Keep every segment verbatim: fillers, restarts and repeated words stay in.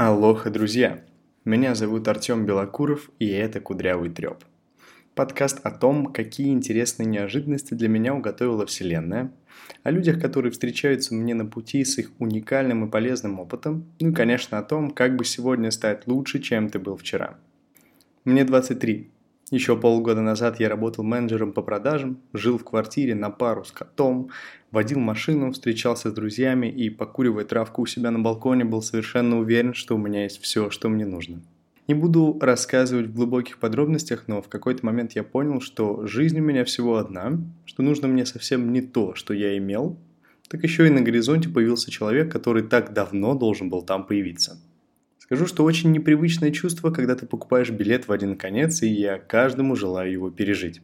Алоха, друзья! Меня зовут Артём Белокуров, и это «Кудрявый трёп». Подкаст о том, какие интересные неожиданности для меня уготовила Вселенная, о людях, которые встречаются мне на пути с их уникальным и полезным опытом, ну и, конечно, о том, как бы сегодня стать лучше, чем ты был вчера. Мне двадцать три. Еще полгода назад я работал менеджером по продажам, жил в квартире на пару с котом, водил машину, встречался с друзьями и, покуривая травку у себя на балконе, был совершенно уверен, что у меня есть все, что мне нужно. Не буду рассказывать в глубоких подробностях, но в какой-то момент я понял, что жизнь у меня всего одна, что нужно мне совсем не то, что я имел, так еще и на горизонте появился человек, который так давно должен был там появиться. Скажу, что очень непривычное чувство, когда ты покупаешь билет в один конец, и я каждому желаю его пережить.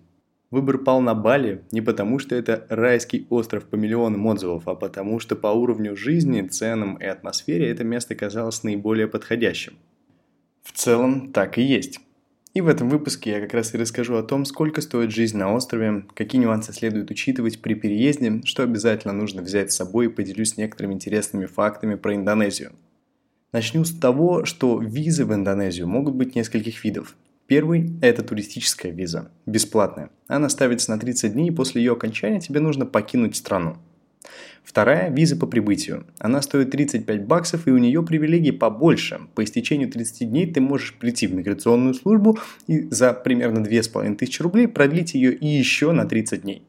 Выбор пал на Бали не потому, что это райский остров по миллионам отзывов, а потому, что по уровню жизни, ценам и атмосфере это место казалось наиболее подходящим. В целом так и есть. И в этом выпуске я как раз и расскажу о том, сколько стоит жизнь на острове, какие нюансы следует учитывать при переезде, что обязательно нужно взять с собой, и поделюсь некоторыми интересными фактами про Индонезию. Начну с того, что визы в Индонезию могут быть нескольких видов. Первый – это туристическая виза, бесплатная. Она ставится на тридцать дней, и после ее окончания тебе нужно покинуть страну. Вторая – виза по прибытию. Она стоит тридцать пять баксов, и у нее привилегий побольше. По истечению тридцати дней ты можешь прийти в миграционную службу и за примерно две тысячи пятьсот рублей продлить ее и еще на тридцать дней.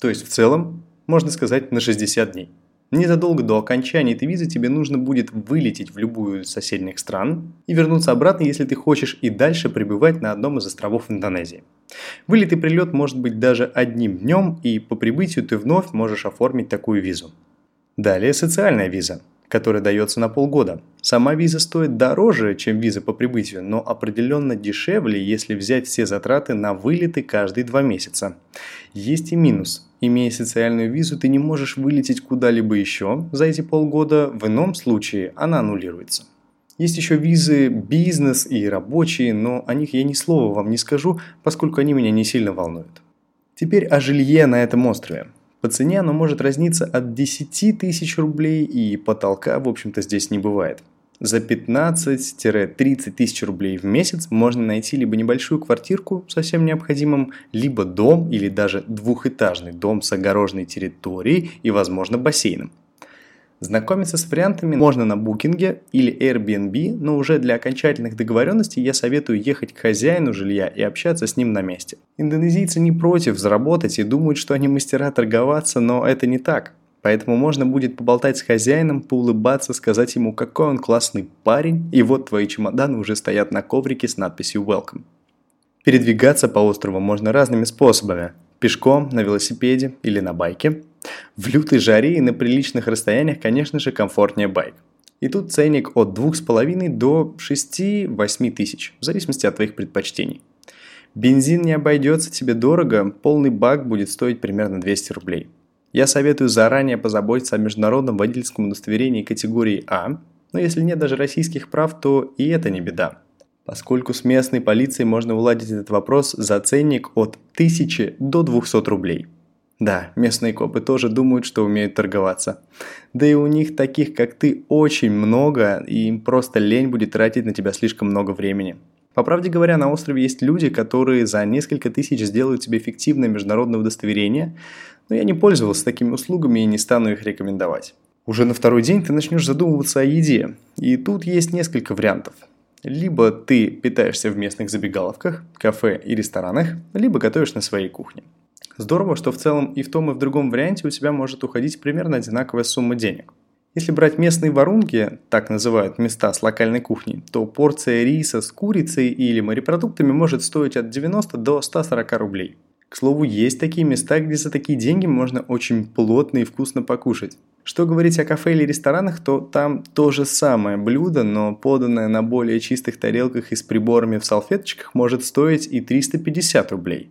То есть в целом, можно сказать, на шестьдесят дней. Незадолго до окончания этой визы тебе нужно будет вылететь в любую из соседних стран и вернуться обратно, если ты хочешь и дальше пребывать на одном из островов Индонезии. Вылет и прилет может быть даже одним днем, и по прибытию ты вновь можешь оформить такую визу. Далее социальная виза, которая дается на полгода. Сама виза стоит дороже, чем виза по прибытию, но определенно дешевле, если взять все затраты на вылеты каждые два месяца. Есть и минус. Имея социальную визу, ты не можешь вылететь куда-либо еще за эти полгода, в ином случае она аннулируется. Есть еще визы бизнес и рабочие, но о них я ни слова вам не скажу, поскольку они меня не сильно волнуют. Теперь о жилье на этом острове. По цене оно может разниться от десяти тысяч рублей, и потолка, в общем-то, здесь не бывает. За пятнадцать-тридцать тысяч рублей в месяц можно найти либо небольшую квартирку со всем необходимым, либо дом или даже двухэтажный дом с огороженной территорией и, возможно, бассейном. Знакомиться с вариантами можно на Букинге или Airbnb, но уже для окончательных договоренностей я советую ехать к хозяину жилья и общаться с ним на месте. Индонезийцы не против заработать и думают, что они мастера торговаться, но это не так. Поэтому можно будет поболтать с хозяином, поулыбаться, сказать ему, какой он классный парень, и вот твои чемоданы уже стоят на коврике с надписью «Welcome». Передвигаться по острову можно разными способами – пешком, на велосипеде или на байке. В лютой жаре и на приличных расстояниях, конечно же, комфортнее байк. И тут ценник от двух с половиной до шести-восьми тысяч, в зависимости от твоих предпочтений. Бензин не обойдется тебе дорого, полный бак будет стоить примерно двести рублей. Я советую заранее позаботиться о международном водительском удостоверении категории А, но если нет даже российских прав, то и это не беда, поскольку с местной полицией можно уладить этот вопрос за ценник от тысячи до двухсот рублей. Да, местные копы тоже думают, что умеют торговаться. Да и у них таких, как ты, очень много, и им просто лень будет тратить на тебя слишком много времени. По правде говоря, на острове есть люди, которые за несколько тысяч сделают тебе фиктивное международное удостоверение, но я не пользовался такими услугами и не стану их рекомендовать. Уже на второй день ты начнешь задумываться о еде, и тут есть несколько вариантов. Либо ты питаешься в местных забегаловках, кафе и ресторанах, либо готовишь на своей кухне. Здорово, что в целом и в том, и в другом варианте у тебя может уходить примерно одинаковая сумма денег. Если брать местные варунги, так называют места с локальной кухней, то порция риса с курицей или морепродуктами может стоить от девяноста до ста сорока рублей. К слову, есть такие места, где за такие деньги можно очень плотно и вкусно покушать. Что говорить о кафе или ресторанах, то там то же самое блюдо, но поданное на более чистых тарелках и с приборами в салфеточках может стоить и триста пятьдесят рублей.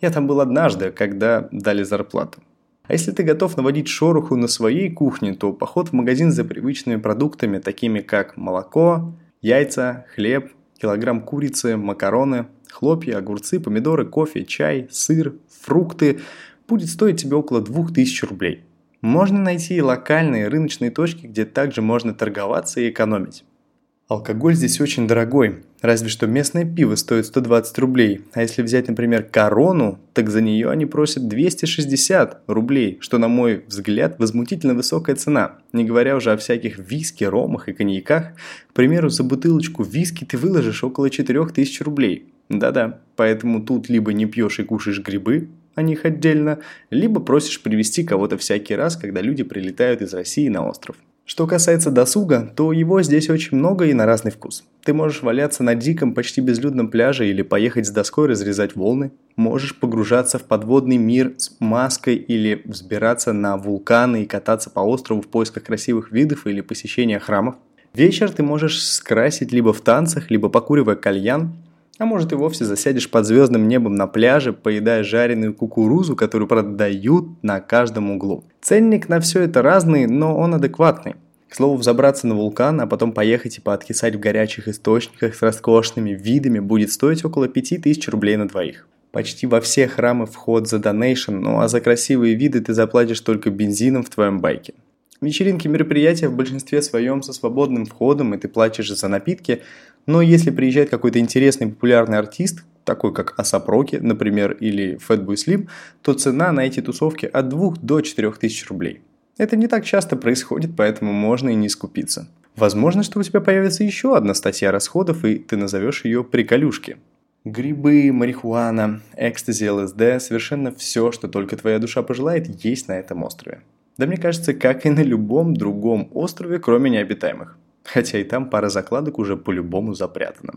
Я там был однажды, когда дали зарплату. А если ты готов наводить шороху на своей кухне, то поход в магазин за привычными продуктами, такими как молоко, яйца, хлеб, килограмм курицы, макароны, хлопья, огурцы, помидоры, кофе, чай, сыр, фрукты, будет стоить тебе около двух тысяч рублей. Можно найти и локальные рыночные точки, где также можно торговаться и экономить. Алкоголь здесь очень дорогой, разве что местное пиво стоит сто двадцать рублей, а если взять, например, корону, так за нее они просят двести шестьдесят рублей, что, на мой взгляд, возмутительно высокая цена, не говоря уже о всяких виски, ромах и коньяках. К примеру, за бутылочку виски ты выложишь около четыре тысячи рублей. Да-да, поэтому тут либо не пьешь и кушаешь грибы, о них отдельно, либо просишь привезти кого-то всякий раз, когда люди прилетают из России на остров. Что касается досуга, то его здесь очень много и на разный вкус. Ты можешь валяться на диком, почти безлюдном пляже или поехать с доской разрезать волны. Можешь погружаться в подводный мир с маской или взбираться на вулканы и кататься по острову в поисках красивых видов или посещения храмов. Вечер ты можешь скрасить либо в танцах, либо покуривая кальян. А может и вовсе засядешь под звездным небом на пляже, поедая жареную кукурузу, которую продают на каждом углу. Ценник на все это разный, но он адекватный. К слову, взобраться на вулкан, а потом поехать и пооткисать в горячих источниках с роскошными видами будет стоить около пять тысяч рублей на двоих. Почти во все храмы вход за донейшн, ну а за красивые виды ты заплатишь только бензином в твоем байке. Вечеринки, мероприятия в большинстве своем со свободным входом, и ты платишь за напитки, но если приезжает какой-то интересный популярный артист, такой как Асапроки, например, или Фэтбой Слим, то цена на эти тусовки от двух до четырёх тысяч рублей. Это не так часто происходит, поэтому можно и не скупиться. Возможно, что у тебя появится еще одна статья расходов, и ты назовешь ее «приколюшки». Грибы, марихуана, экстази, ЛСД, совершенно все, что только твоя душа пожелает, есть на этом острове. Да мне кажется, как и на любом другом острове, кроме необитаемых. Хотя и там пара закладок уже по-любому запрятана.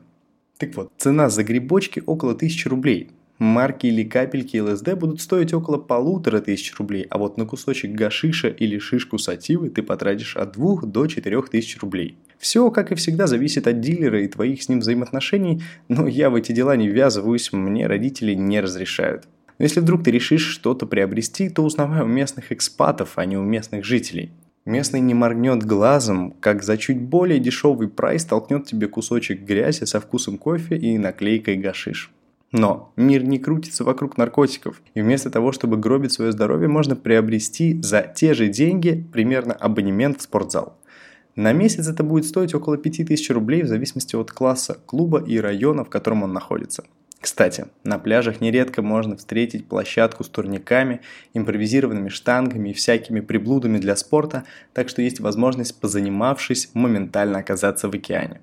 Так вот, цена за грибочки около тысячи рублей. Марки или капельки ЛСД будут стоить около полутора тысяч рублей, а вот на кусочек гашиша или шишку сативы ты потратишь от двух до четырёх тысяч рублей. Все, как и всегда, зависит от дилера и твоих с ним взаимоотношений, но я в эти дела не ввязываюсь, мне родители не разрешают. Но если вдруг ты решишь что-то приобрести, то узнавай у местных экспатов, а не у местных жителей. Местный не моргнет глазом, как за чуть более дешевый прайс толкнет тебе кусочек грязи со вкусом кофе и наклейкой гашиш. Но мир не крутится вокруг наркотиков, и вместо того, чтобы гробить свое здоровье, можно приобрести за те же деньги примерно абонемент в спортзал. На месяц это будет стоить около пяти тысяч рублей в зависимости от класса, клуба и района, в котором он находится. Кстати, на пляжах нередко можно встретить площадку с турниками, импровизированными штангами и всякими приблудами для спорта, так что есть возможность, позанимавшись, моментально оказаться в океане.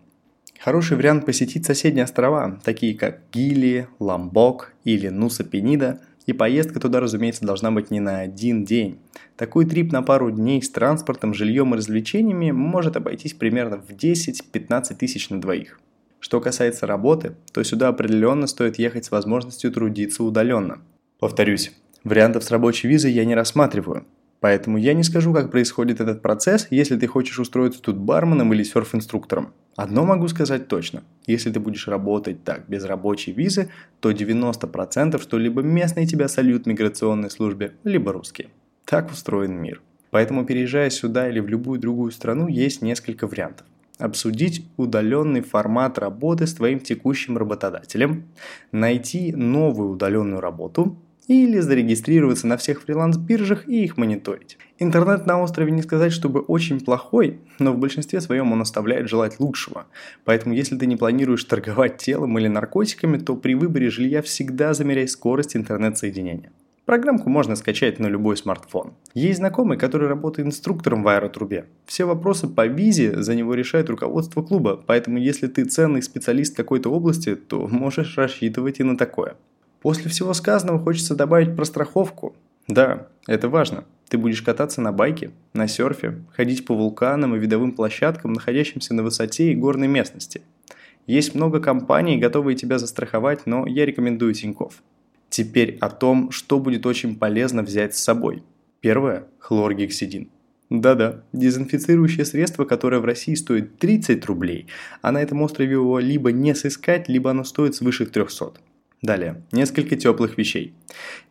Хороший вариант посетить соседние острова, такие как Гили, Ламбок или Нуса Пенида, и поездка туда, разумеется, должна быть не на один день. Такой трип на пару дней с транспортом, жильем и развлечениями может обойтись примерно в десять-пятнадцать тысяч на двоих. Что касается работы, то сюда определенно стоит ехать с возможностью трудиться удаленно. Повторюсь, вариантов с рабочей визой я не рассматриваю, поэтому я не скажу, как происходит этот процесс, если ты хочешь устроиться тут барменом или серф-инструктором. Одно могу сказать точно, если ты будешь работать так, без рабочей визы, то девяносто процентов что либо местные тебя сольют в миграционной службе, либо русские. Так устроен мир. Поэтому переезжая сюда или в любую другую страну, есть несколько вариантов. Обсудить удаленный формат работы с твоим текущим работодателем, найти новую удаленную работу или зарегистрироваться на всех фриланс-биржах и их мониторить. Интернет на острове не сказать, чтобы очень плохой, но в большинстве своем он оставляет желать лучшего. Поэтому если ты не планируешь торговать телом или наркотиками, то при выборе жилья всегда замеряй скорость интернет-соединения. Программку можно скачать на любой смартфон. Есть знакомый, который работает инструктором в аэротрубе. Все вопросы по визе за него решает руководство клуба, поэтому если ты ценный специалист какой-то области, то можешь рассчитывать и на такое. После всего сказанного хочется добавить про страховку. Да, это важно. Ты будешь кататься на байке, на серфе, ходить по вулканам и видовым площадкам, находящимся на высоте и горной местности. Есть много компаний, готовые тебя застраховать, но я рекомендую Тинькофф. Теперь о том, что будет очень полезно взять с собой. Первое – хлоргексидин. Да-да, дезинфицирующее средство, которое в России стоит тридцать рублей, а на этом острове его либо не сыскать, либо оно стоит свыше трёхсот. Далее, несколько теплых вещей.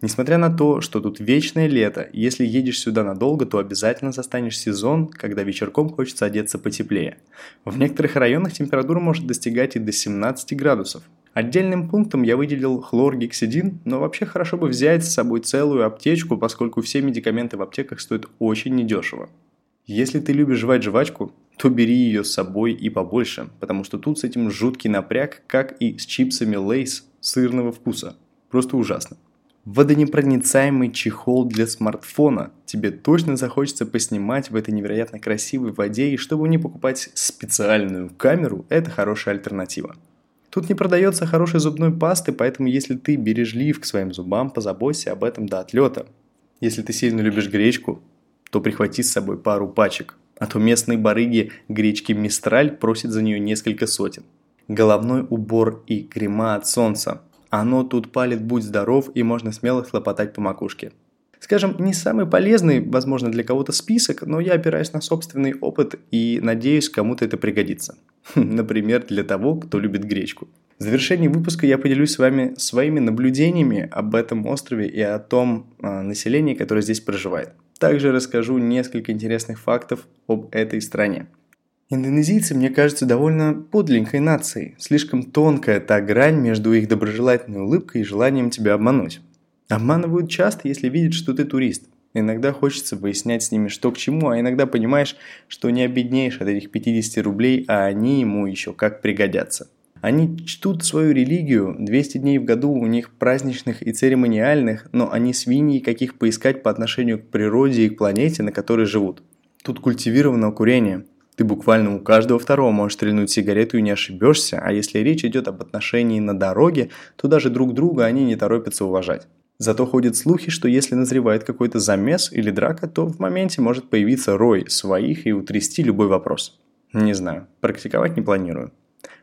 Несмотря на то, что тут вечное лето, если едешь сюда надолго, то обязательно застанешь сезон, когда вечерком хочется одеться потеплее. В некоторых районах температура может достигать и до семнадцати градусов. Отдельным пунктом я выделил хлоргексидин, но вообще хорошо бы взять с собой целую аптечку, поскольку все медикаменты в аптеках стоят очень недешево. Если ты любишь жевать жвачку, то бери ее с собой и побольше, потому что тут с этим жуткий напряг, как и с чипсами Лейс сырного вкуса. Просто ужасно. Водонепроницаемый чехол для смартфона. Тебе точно захочется поснимать в этой невероятно красивой воде, и чтобы не покупать специальную камеру, это хорошая альтернатива. Тут не продается хорошей зубной пасты, поэтому если ты бережлив к своим зубам, позаботься об этом до отлета. Если ты сильно любишь гречку, то прихвати с собой пару пачек, а то местные барыги гречки Мистраль просят за нее несколько сотен. Головной убор и крема от солнца. Оно тут палит будь здоров, и можно смело хлопотать по макушке. Скажем, не самый полезный, возможно, для кого-то список, но я опираюсь на собственный опыт и надеюсь, кому-то это пригодится. Например, для того, кто любит гречку. В завершении выпуска я поделюсь с вами своими наблюдениями об этом острове и о том э, населении, которое здесь проживает. Также расскажу несколько интересных фактов об этой стране. Индонезийцы, мне кажется, довольно подленькой нацией. Слишком тонкая та грань между их доброжелательной улыбкой и желанием тебя обмануть. Обманывают часто, если видят, что ты турист. Иногда хочется выяснять с ними, что к чему, а иногда понимаешь, что не обеднеешь от этих пятьдесят рублей, а они ему еще как пригодятся. Они чтут свою религию, двести дней в году у них праздничных и церемониальных, но они свиньи, каких поискать по отношению к природе и к планете, на которой живут. Тут культивировано курение. Ты буквально у каждого второго можешь стрельнуть сигарету и не ошибешься, а если речь идет об отношении на дороге, то даже друг друга они не торопятся уважать. Зато ходят слухи, что если назревает какой-то замес или драка, то в моменте может появиться рой своих и утрясти любой вопрос. Не знаю, практиковать не планирую.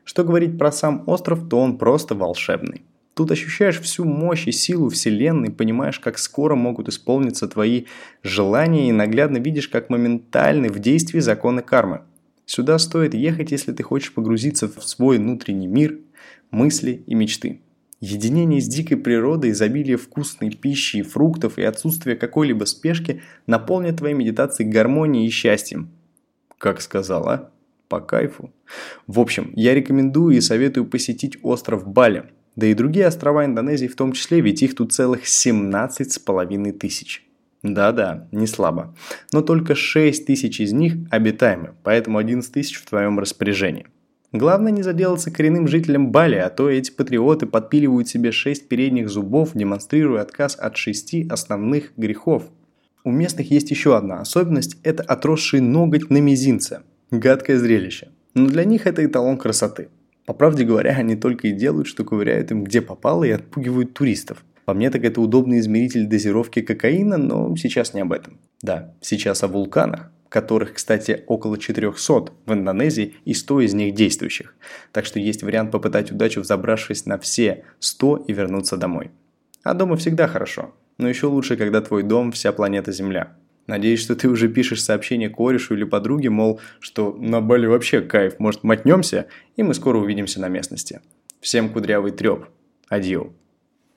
Что говорить про сам остров, то он просто волшебный. Тут ощущаешь всю мощь и силу вселенной, понимаешь, как скоро могут исполниться твои желания и наглядно видишь, как моментальны в действии законы кармы. Сюда стоит ехать, если ты хочешь погрузиться в свой внутренний мир, мысли и мечты. Единение с дикой природой, изобилие вкусной пищи и фруктов и отсутствие какой-либо спешки наполнят твои медитации гармонией и счастьем. Как сказал, а? По кайфу. В общем, я рекомендую и советую посетить остров Бали, да и другие острова Индонезии в том числе, ведь их тут целых семнадцать с половиной тысяч. Да-да, не слабо. Но только шесть тысяч из них обитаемы, поэтому одиннадцать тысяч в твоем распоряжении. Главное не заделаться коренным жителям Бали, а то эти патриоты подпиливают себе шесть передних зубов, демонстрируя отказ от шести основных грехов. У местных есть еще одна особенность – это отросший ноготь на мизинце. Гадкое зрелище. Но для них это эталон красоты. По правде говоря, они только и делают, что ковыряют им где попало и отпугивают туристов. По мне, так это удобный измеритель дозировки кокаина, но сейчас не об этом. Да, сейчас о вулканах, которых, кстати, около четырёхсот в Индонезии и сто из них действующих. Так что есть вариант попытать удачу, взобравшись на все сто и вернуться домой. А дома всегда хорошо, но еще лучше, когда твой дом – вся планета Земля. Надеюсь, что ты уже пишешь сообщение корешу или подруге, мол, что на Бали вообще кайф, может, мотнемся, и мы скоро увидимся на местности. Всем кудрявый трёп. Адьё.